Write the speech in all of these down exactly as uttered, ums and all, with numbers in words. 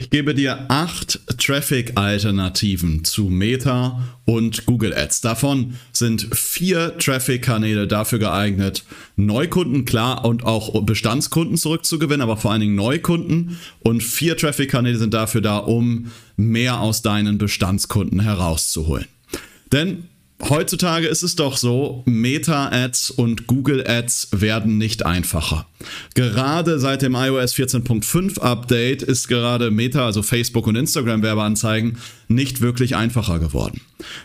Ich gebe dir acht Traffic-Alternativen zu Meta und Google Ads. Davon sind vier Traffic-Kanäle dafür geeignet, Neukunden, klar, und auch Bestandskunden zurückzugewinnen, aber vor allen Dingen Neukunden. Und vier Traffic-Kanäle sind dafür da, um mehr aus deinen Bestandskunden herauszuholen. Denn heutzutage ist es doch so, Meta-Ads und Google-Ads werden nicht einfacher. Gerade seit dem i O S vierzehn Punkt fünf Update ist gerade Meta, also Facebook und Instagram Werbeanzeigen, nicht wirklich einfacher geworden.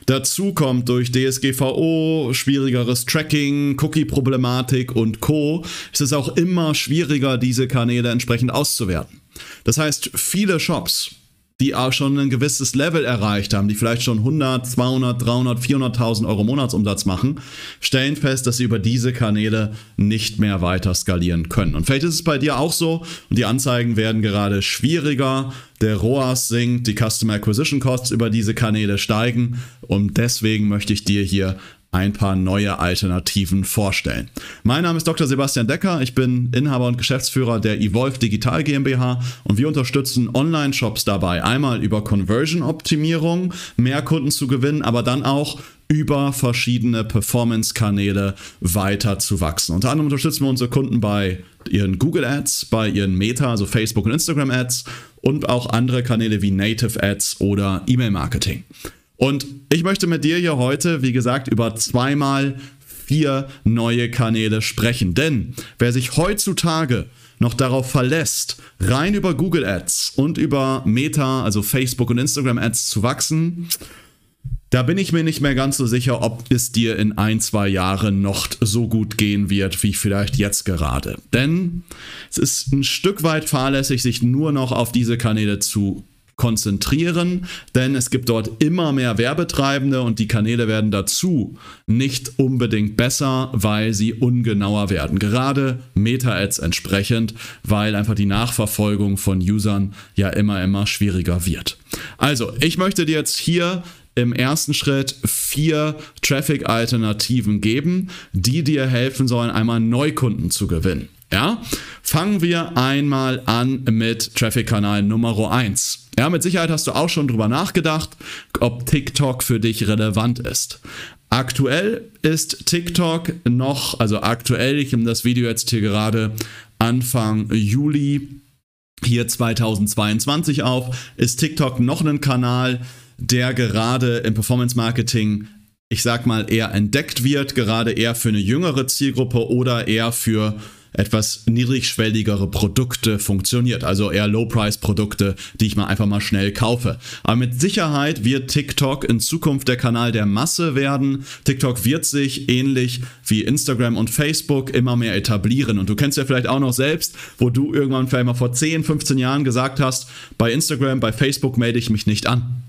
Dazu kommt durch D S G V O, schwierigeres Tracking, Cookie-Problematik und Co. ist es auch immer schwieriger, diese Kanäle entsprechend auszuwerten. Das heißt, viele Shops, die auch schon ein gewisses Level erreicht haben, die vielleicht schon hundert, zweihundert, dreihundert, vierhunderttausend Euro Monatsumsatz machen, stellen fest, dass sie über diese Kanäle nicht mehr weiter skalieren können. Und vielleicht ist es bei dir auch so und die Anzeigen werden gerade schwieriger, der R O A S sinkt, die Customer Acquisition Costs über diese Kanäle steigen und deswegen möchte ich dir hier ein paar neue Alternativen vorstellen. Mein Name ist Doktor Sebastian Decker, ich bin Inhaber und Geschäftsführer der Evolve Digital GmbH und wir unterstützen Online-Shops dabei, einmal über Conversion-Optimierung mehr Kunden zu gewinnen, aber dann auch über verschiedene Performance-Kanäle weiter zu wachsen. Unter anderem unterstützen wir unsere Kunden bei ihren Google Ads, bei ihren Meta, also Facebook und Instagram Ads und auch andere Kanäle wie Native Ads oder E-Mail-Marketing. Und ich möchte mit dir hier heute, wie gesagt, über zweimal vier neue Kanäle sprechen. Denn wer sich heutzutage noch darauf verlässt, rein über Google Ads und über Meta, also Facebook und Instagram Ads zu wachsen, da bin ich mir nicht mehr ganz so sicher, ob es dir in ein, zwei Jahren noch so gut gehen wird, wie vielleicht jetzt gerade. Denn es ist ein Stück weit fahrlässig, sich nur noch auf diese Kanäle zu konzentrieren, denn es gibt dort immer mehr Werbetreibende und die Kanäle werden dazu nicht unbedingt besser, weil sie ungenauer werden. Gerade Meta-Ads entsprechend, weil einfach die Nachverfolgung von Usern ja immer, immer schwieriger wird. Also, ich möchte dir jetzt hier im ersten Schritt vier Traffic-Alternativen geben, die dir helfen sollen, einmal Neukunden zu gewinnen. Ja? Fangen wir einmal an mit Traffic-Kanal Nummer eins. Ja, mit Sicherheit hast du auch schon drüber nachgedacht, ob TikTok für dich relevant ist. Aktuell ist TikTok noch, also aktuell, ich nehme das Video jetzt hier gerade Anfang Juli hier zweitausendzweiundzwanzig auf, ist TikTok noch ein Kanal, der gerade im Performance-Marketing, ich sag mal, eher entdeckt wird, gerade eher für eine jüngere Zielgruppe oder eher für etwas niedrigschwelligere Produkte funktioniert, also eher Low-Price-Produkte, die ich mal einfach mal schnell kaufe. Aber mit Sicherheit wird TikTok in Zukunft der Kanal der Masse werden. TikTok wird sich ähnlich wie Instagram und Facebook immer mehr etablieren. Und du kennst ja vielleicht auch noch selbst, wo du irgendwann vielleicht mal vor zehn, fünfzehn Jahren gesagt hast, bei Instagram, bei Facebook melde ich mich nicht an.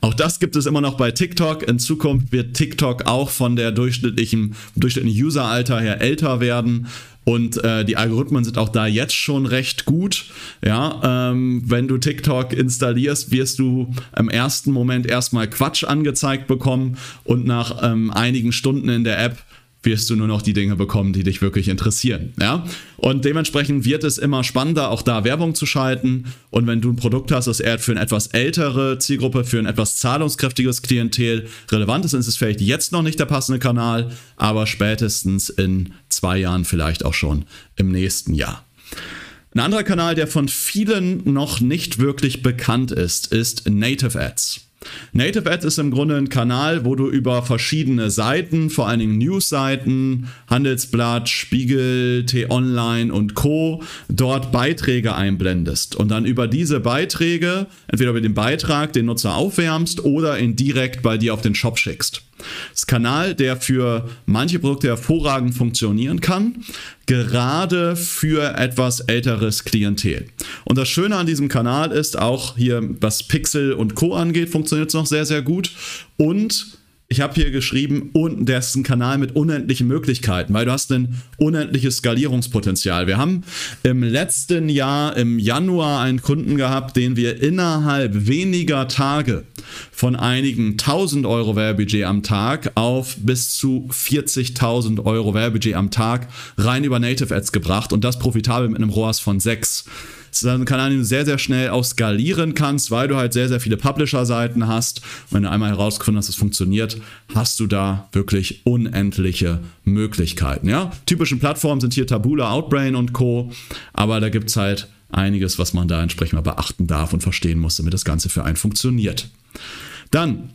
Auch das gibt es immer noch bei TikTok. In Zukunft wird TikTok auch von der durchschnittlichen, durchschnittlichen User-Alter her älter werden. Und äh, die Algorithmen sind auch da jetzt schon recht gut. Ja, ähm, wenn du TikTok installierst, wirst du im ersten Moment erstmal Quatsch angezeigt bekommen und nach ähm, einigen Stunden in der App wirst du nur noch die Dinge bekommen, die dich wirklich interessieren. Ja? Und dementsprechend wird es immer spannender, auch da Werbung zu schalten. Und wenn du ein Produkt hast, das eher für eine etwas ältere Zielgruppe, für ein etwas zahlungskräftiges Klientel relevant ist, ist es vielleicht jetzt noch nicht der passende Kanal, aber spätestens in zwei Jahren, vielleicht auch schon im nächsten Jahr. Ein anderer Kanal, der von vielen noch nicht wirklich bekannt ist, ist Native Ads. Native Ads ist im Grunde ein Kanal, wo du über verschiedene Seiten, vor allen Dingen News-Seiten, Handelsblatt, Spiegel, T-Online und Co. dort Beiträge einblendest und dann über diese Beiträge, entweder über den Beitrag den Nutzer aufwärmst oder ihn direkt bei dir auf den Shop schickst. Das ist ein Kanal, der für manche Produkte hervorragend funktionieren kann, gerade für etwas älteres Klientel. Und das Schöne an diesem Kanal ist, auch hier, was Pixel und Co. angeht, funktioniert es noch sehr, sehr gut. Und ich habe hier geschrieben, und der ist ein Kanal mit unendlichen Möglichkeiten, weil du hast ein unendliches Skalierungspotenzial. Wir haben im letzten Jahr, im Januar, einen Kunden gehabt, den wir innerhalb weniger Tage von einigen tausend Euro Werbebudget am Tag auf bis zu vierzigtausend Euro Werbebudget am Tag rein über Native Ads gebracht, und das profitabel mit einem R O A S von sechs. Das ist ein Kanal, den du sehr, sehr schnell auch skalieren kannst, weil du halt sehr, sehr viele Publisher-Seiten hast. Und wenn du einmal herausgefunden hast, dass es funktioniert, hast du da wirklich unendliche Möglichkeiten. Ja? Typischen Plattformen sind hier Taboola, Outbrain und Co. Aber da gibt es halt einiges, was man da entsprechend mal beachten darf und verstehen muss, damit das Ganze für einen funktioniert. Dann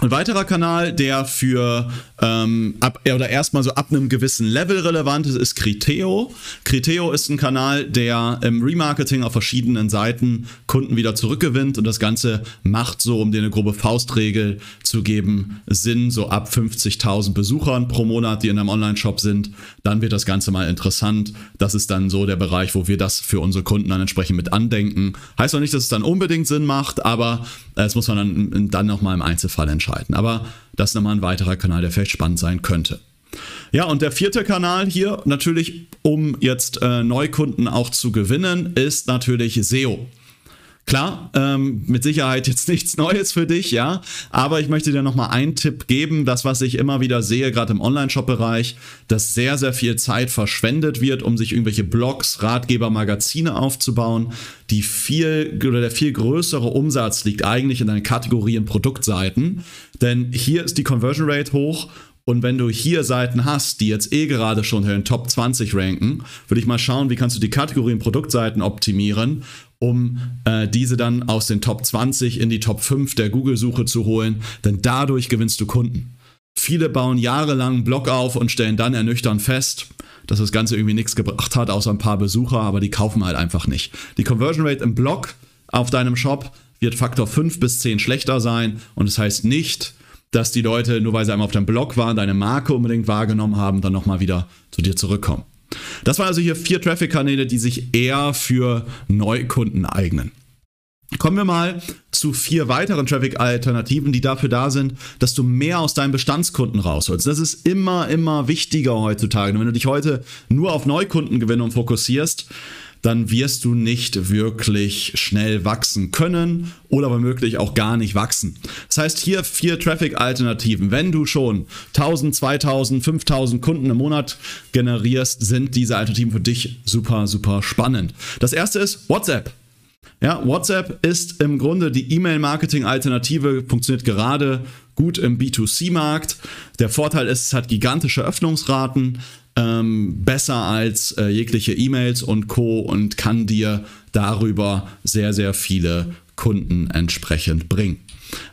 ein weiterer Kanal, der für ähm, ab, oder erstmal so ab einem gewissen Level relevant ist, ist Criteo. Criteo ist ein Kanal, der im Remarketing auf verschiedenen Seiten Kunden wieder zurückgewinnt, und das Ganze macht so, um dir eine grobe Faustregel zu geben, Sinn so ab fünfzigtausend Besuchern pro Monat, die in einem Online-Shop sind. Dann wird das Ganze mal interessant. Das ist dann so der Bereich, wo wir das für unsere Kunden dann entsprechend mit andenken. Heißt auch nicht, dass es dann unbedingt Sinn macht, aber das muss man dann, dann nochmal im Einzelfall entscheiden. Aber das ist nochmal ein weiterer Kanal, der vielleicht spannend sein könnte. Ja, und der vierte Kanal hier, natürlich, um jetzt äh, Neukunden auch zu gewinnen, ist natürlich S E O. Klar, ähm, mit Sicherheit jetzt nichts Neues für dich, ja, aber ich möchte dir nochmal einen Tipp geben, das, was ich immer wieder sehe, gerade im Online-Shop-Bereich, dass sehr, sehr viel Zeit verschwendet wird, um sich irgendwelche Blogs, Ratgeber, Magazine aufzubauen. Die viel oder der viel größere Umsatz liegt eigentlich in deinen Kategorien Produktseiten, denn hier ist die Conversion Rate hoch. Und wenn du hier Seiten hast, die jetzt eh gerade schon in den Top zwanzig ranken, würde ich mal schauen, wie kannst du die Kategorien Produktseiten optimieren, um äh, diese dann aus den Top zwanzig in die Top fünf der Google-Suche zu holen, denn dadurch gewinnst du Kunden. Viele bauen jahrelang einen Blog auf und stellen dann ernüchternd fest, dass das Ganze irgendwie nichts gebracht hat, außer ein paar Besucher, aber die kaufen halt einfach nicht. Die Conversion Rate im Blog auf deinem Shop wird Faktor fünf bis zehn schlechter sein, und das heißt nicht, dass die Leute, nur weil sie einmal auf deinem Blog waren, deine Marke unbedingt wahrgenommen haben, dann nochmal wieder zu dir zurückkommen. Das waren also hier vier Traffic-Kanäle, die sich eher für Neukunden eignen. Kommen wir mal zu vier weiteren Traffic-Alternativen, die dafür da sind, dass du mehr aus deinen Bestandskunden rausholst. Das ist immer, immer wichtiger heutzutage. Und wenn du dich heute nur auf Neukundengewinnung fokussierst, dann wirst du nicht wirklich schnell wachsen können oder womöglich auch gar nicht wachsen. Das heißt, hier vier Traffic-Alternativen. Wenn du schon tausend, zweitausend, fünftausend Kunden im Monat generierst, sind diese Alternativen für dich super, super spannend. Das erste ist WhatsApp. Ja, WhatsApp ist im Grunde die E-Mail-Marketing-Alternative, funktioniert gerade gut im B zwei C-Markt. Der Vorteil ist, es hat gigantische Öffnungsraten, ähm, besser als äh, jegliche E-Mails und Co. und kann dir darüber sehr, sehr viele Kunden entsprechend bringen.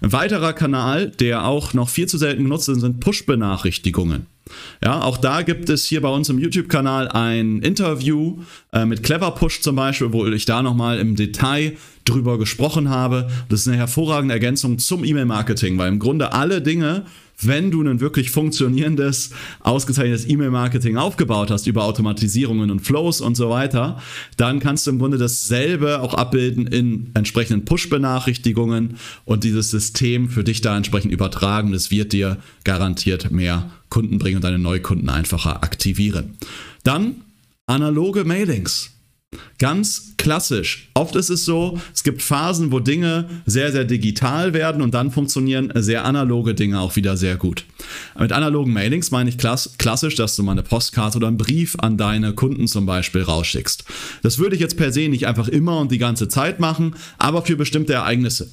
Ein weiterer Kanal, der auch noch viel zu selten genutzt ist, sind Push-Benachrichtigungen. Ja, auch da gibt es hier bei uns im YouTube-Kanal ein Interview äh, mit Clever Push zum Beispiel, wo ich da nochmal im Detail drüber gesprochen habe. Das ist eine hervorragende Ergänzung zum E-Mail-Marketing, weil im Grunde alle Dinge, wenn du ein wirklich funktionierendes, ausgezeichnetes E-Mail-Marketing aufgebaut hast über Automatisierungen und Flows und so weiter, dann kannst du im Grunde dasselbe auch abbilden in entsprechenden Push-Benachrichtigungen, und dieses System für dich da entsprechend übertragen. Das wird dir garantiert mehr Kunden bringen und deine Neukunden einfacher aktivieren. Dann analoge Mailings. Ganz klassisch. Oft ist es so, es gibt Phasen, wo Dinge sehr, sehr digital werden, und dann funktionieren sehr analoge Dinge auch wieder sehr gut. Mit analogen Mailings meine ich klassisch, dass du mal eine Postkarte oder einen Brief an deine Kunden zum Beispiel rausschickst. Das würde ich jetzt per se nicht einfach immer und die ganze Zeit machen, aber für bestimmte Ereignisse.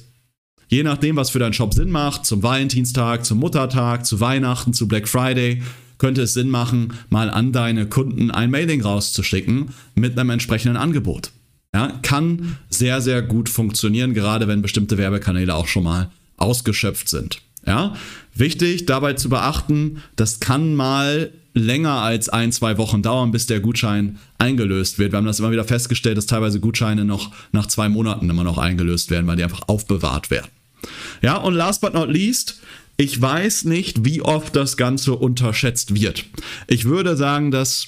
Je nachdem, was für deinen Shop Sinn macht, zum Valentinstag, zum Muttertag, zu Weihnachten, zu Black Friday, könnte es Sinn machen, mal an deine Kunden ein Mailing rauszuschicken mit einem entsprechenden Angebot. Ja, kann sehr, sehr gut funktionieren, gerade wenn bestimmte Werbekanäle auch schon mal ausgeschöpft sind. Ja, wichtig dabei zu beachten, das kann mal länger als ein, zwei Wochen dauern, bis der Gutschein eingelöst wird. Wir haben das immer wieder festgestellt, dass teilweise Gutscheine noch nach zwei Monaten immer noch eingelöst werden, weil die einfach aufbewahrt werden. Ja, und last but not least, ich weiß nicht, wie oft das Ganze unterschätzt wird. Ich würde sagen, dass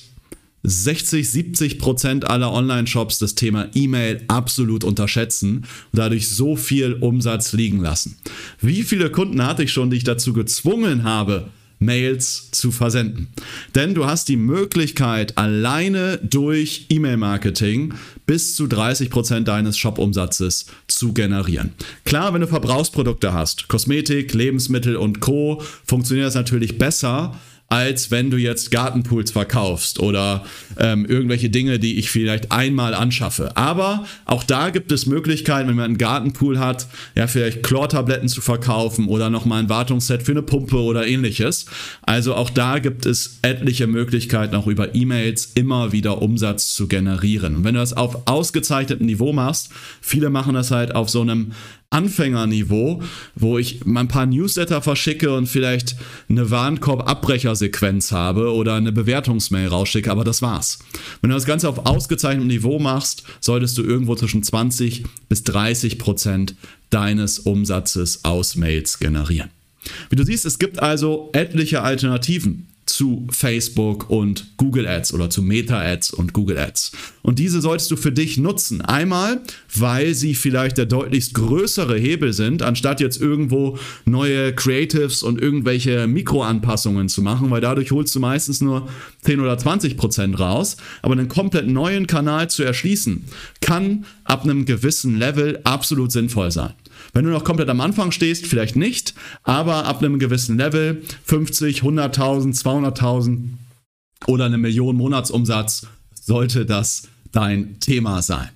sechzig, siebzig Prozent aller Online-Shops das Thema E-Mail absolut unterschätzen und dadurch so viel Umsatz liegen lassen. Wie viele Kunden hatte ich schon, die ich dazu gezwungen habe, Mails zu versenden? Denn du hast die Möglichkeit, alleine durch E-Mail-Marketing bis zu dreißig Prozent deines Shop-Umsatzes zu generieren. Klar, wenn du Verbrauchsprodukte hast, Kosmetik, Lebensmittel und Co., funktioniert das natürlich besser, als wenn du jetzt Gartenpools verkaufst oder ähm, irgendwelche Dinge, die ich vielleicht einmal anschaffe. Aber auch da gibt es Möglichkeiten, wenn man einen Gartenpool hat, ja vielleicht Chlortabletten zu verkaufen oder nochmal ein Wartungsset für eine Pumpe oder ähnliches. Also auch da gibt es etliche Möglichkeiten, auch über E-Mails immer wieder Umsatz zu generieren. Und wenn du das auf ausgezeichnetem Niveau machst, viele machen das halt auf so einem Anfängerniveau, wo ich mal ein paar Newsletter verschicke und vielleicht eine Warenkorb-Abbrechersequenz habe oder eine Bewertungsmail rausschicke, aber das war's. Wenn du das Ganze auf ausgezeichnetem Niveau machst, solltest du irgendwo zwischen zwanzig bis dreißig Prozent deines Umsatzes aus Mails generieren. Wie du siehst, es gibt also etliche Alternativen zu Facebook und Google Ads oder zu Meta Ads und Google Ads. Und diese solltest du für dich nutzen. Einmal, weil sie vielleicht der deutlichst größere Hebel sind, anstatt jetzt irgendwo neue Creatives und irgendwelche Mikroanpassungen zu machen, weil dadurch holst du meistens nur zehn oder zwanzig Prozent raus. Aber einen komplett neuen Kanal zu erschließen, kann ab einem gewissen Level absolut sinnvoll sein. Wenn du noch komplett am Anfang stehst, vielleicht nicht, aber ab einem gewissen Level, fünfzig, hunderttausend, zweihunderttausend oder eine Million Monatsumsatz, sollte das dein Thema sein.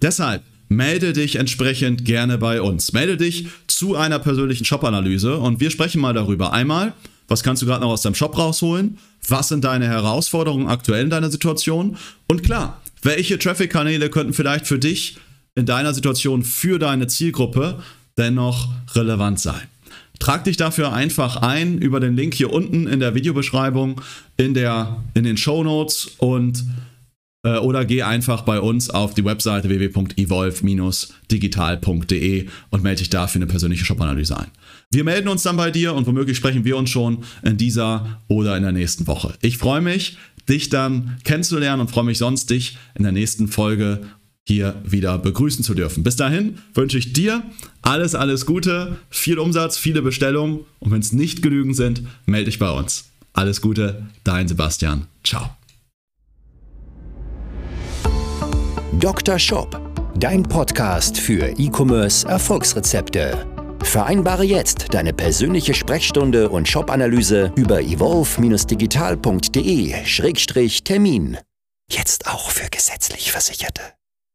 Deshalb melde dich entsprechend gerne bei uns. Melde dich zu einer persönlichen Shop-Analyse und wir sprechen mal darüber. Einmal, was kannst du gerade noch aus deinem Shop rausholen? Was sind deine Herausforderungen aktuell in deiner Situation? Und klar, welche Traffic-Kanäle könnten vielleicht für dich in deiner Situation für deine Zielgruppe dennoch relevant sein? Trag dich dafür einfach ein über den Link hier unten in der Videobeschreibung, in, der, in den Shownotes und äh, oder geh einfach bei uns auf die Webseite w w w punkt evolve dash digital punkt de und melde dich dafür eine persönliche Shop-Analyse ein. Wir melden uns dann bei dir und womöglich sprechen wir uns schon in dieser oder in der nächsten Woche. Ich freue mich, dich dann kennenzulernen und freue mich sonst, dich in der nächsten Folge hier wieder begrüßen zu dürfen. Bis dahin wünsche ich dir alles, alles Gute, viel Umsatz, viele Bestellungen und wenn es nicht genügend sind, melde dich bei uns. Alles Gute, dein Sebastian. Ciao. Doktor Shop, dein Podcast für E-Commerce Erfolgsrezepte. Vereinbare jetzt deine persönliche Sprechstunde und Shop-Analyse über evolve dash digital punkt de Schrägstrich Termin. Jetzt auch für gesetzlich Versicherte.